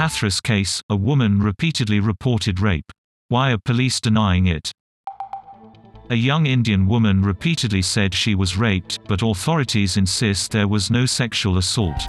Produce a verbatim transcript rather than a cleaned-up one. Hathras case, a woman repeatedly reported rape. Why are police denying it? A young Indian woman repeatedly said she was raped, but authorities insist there was no sexual assault.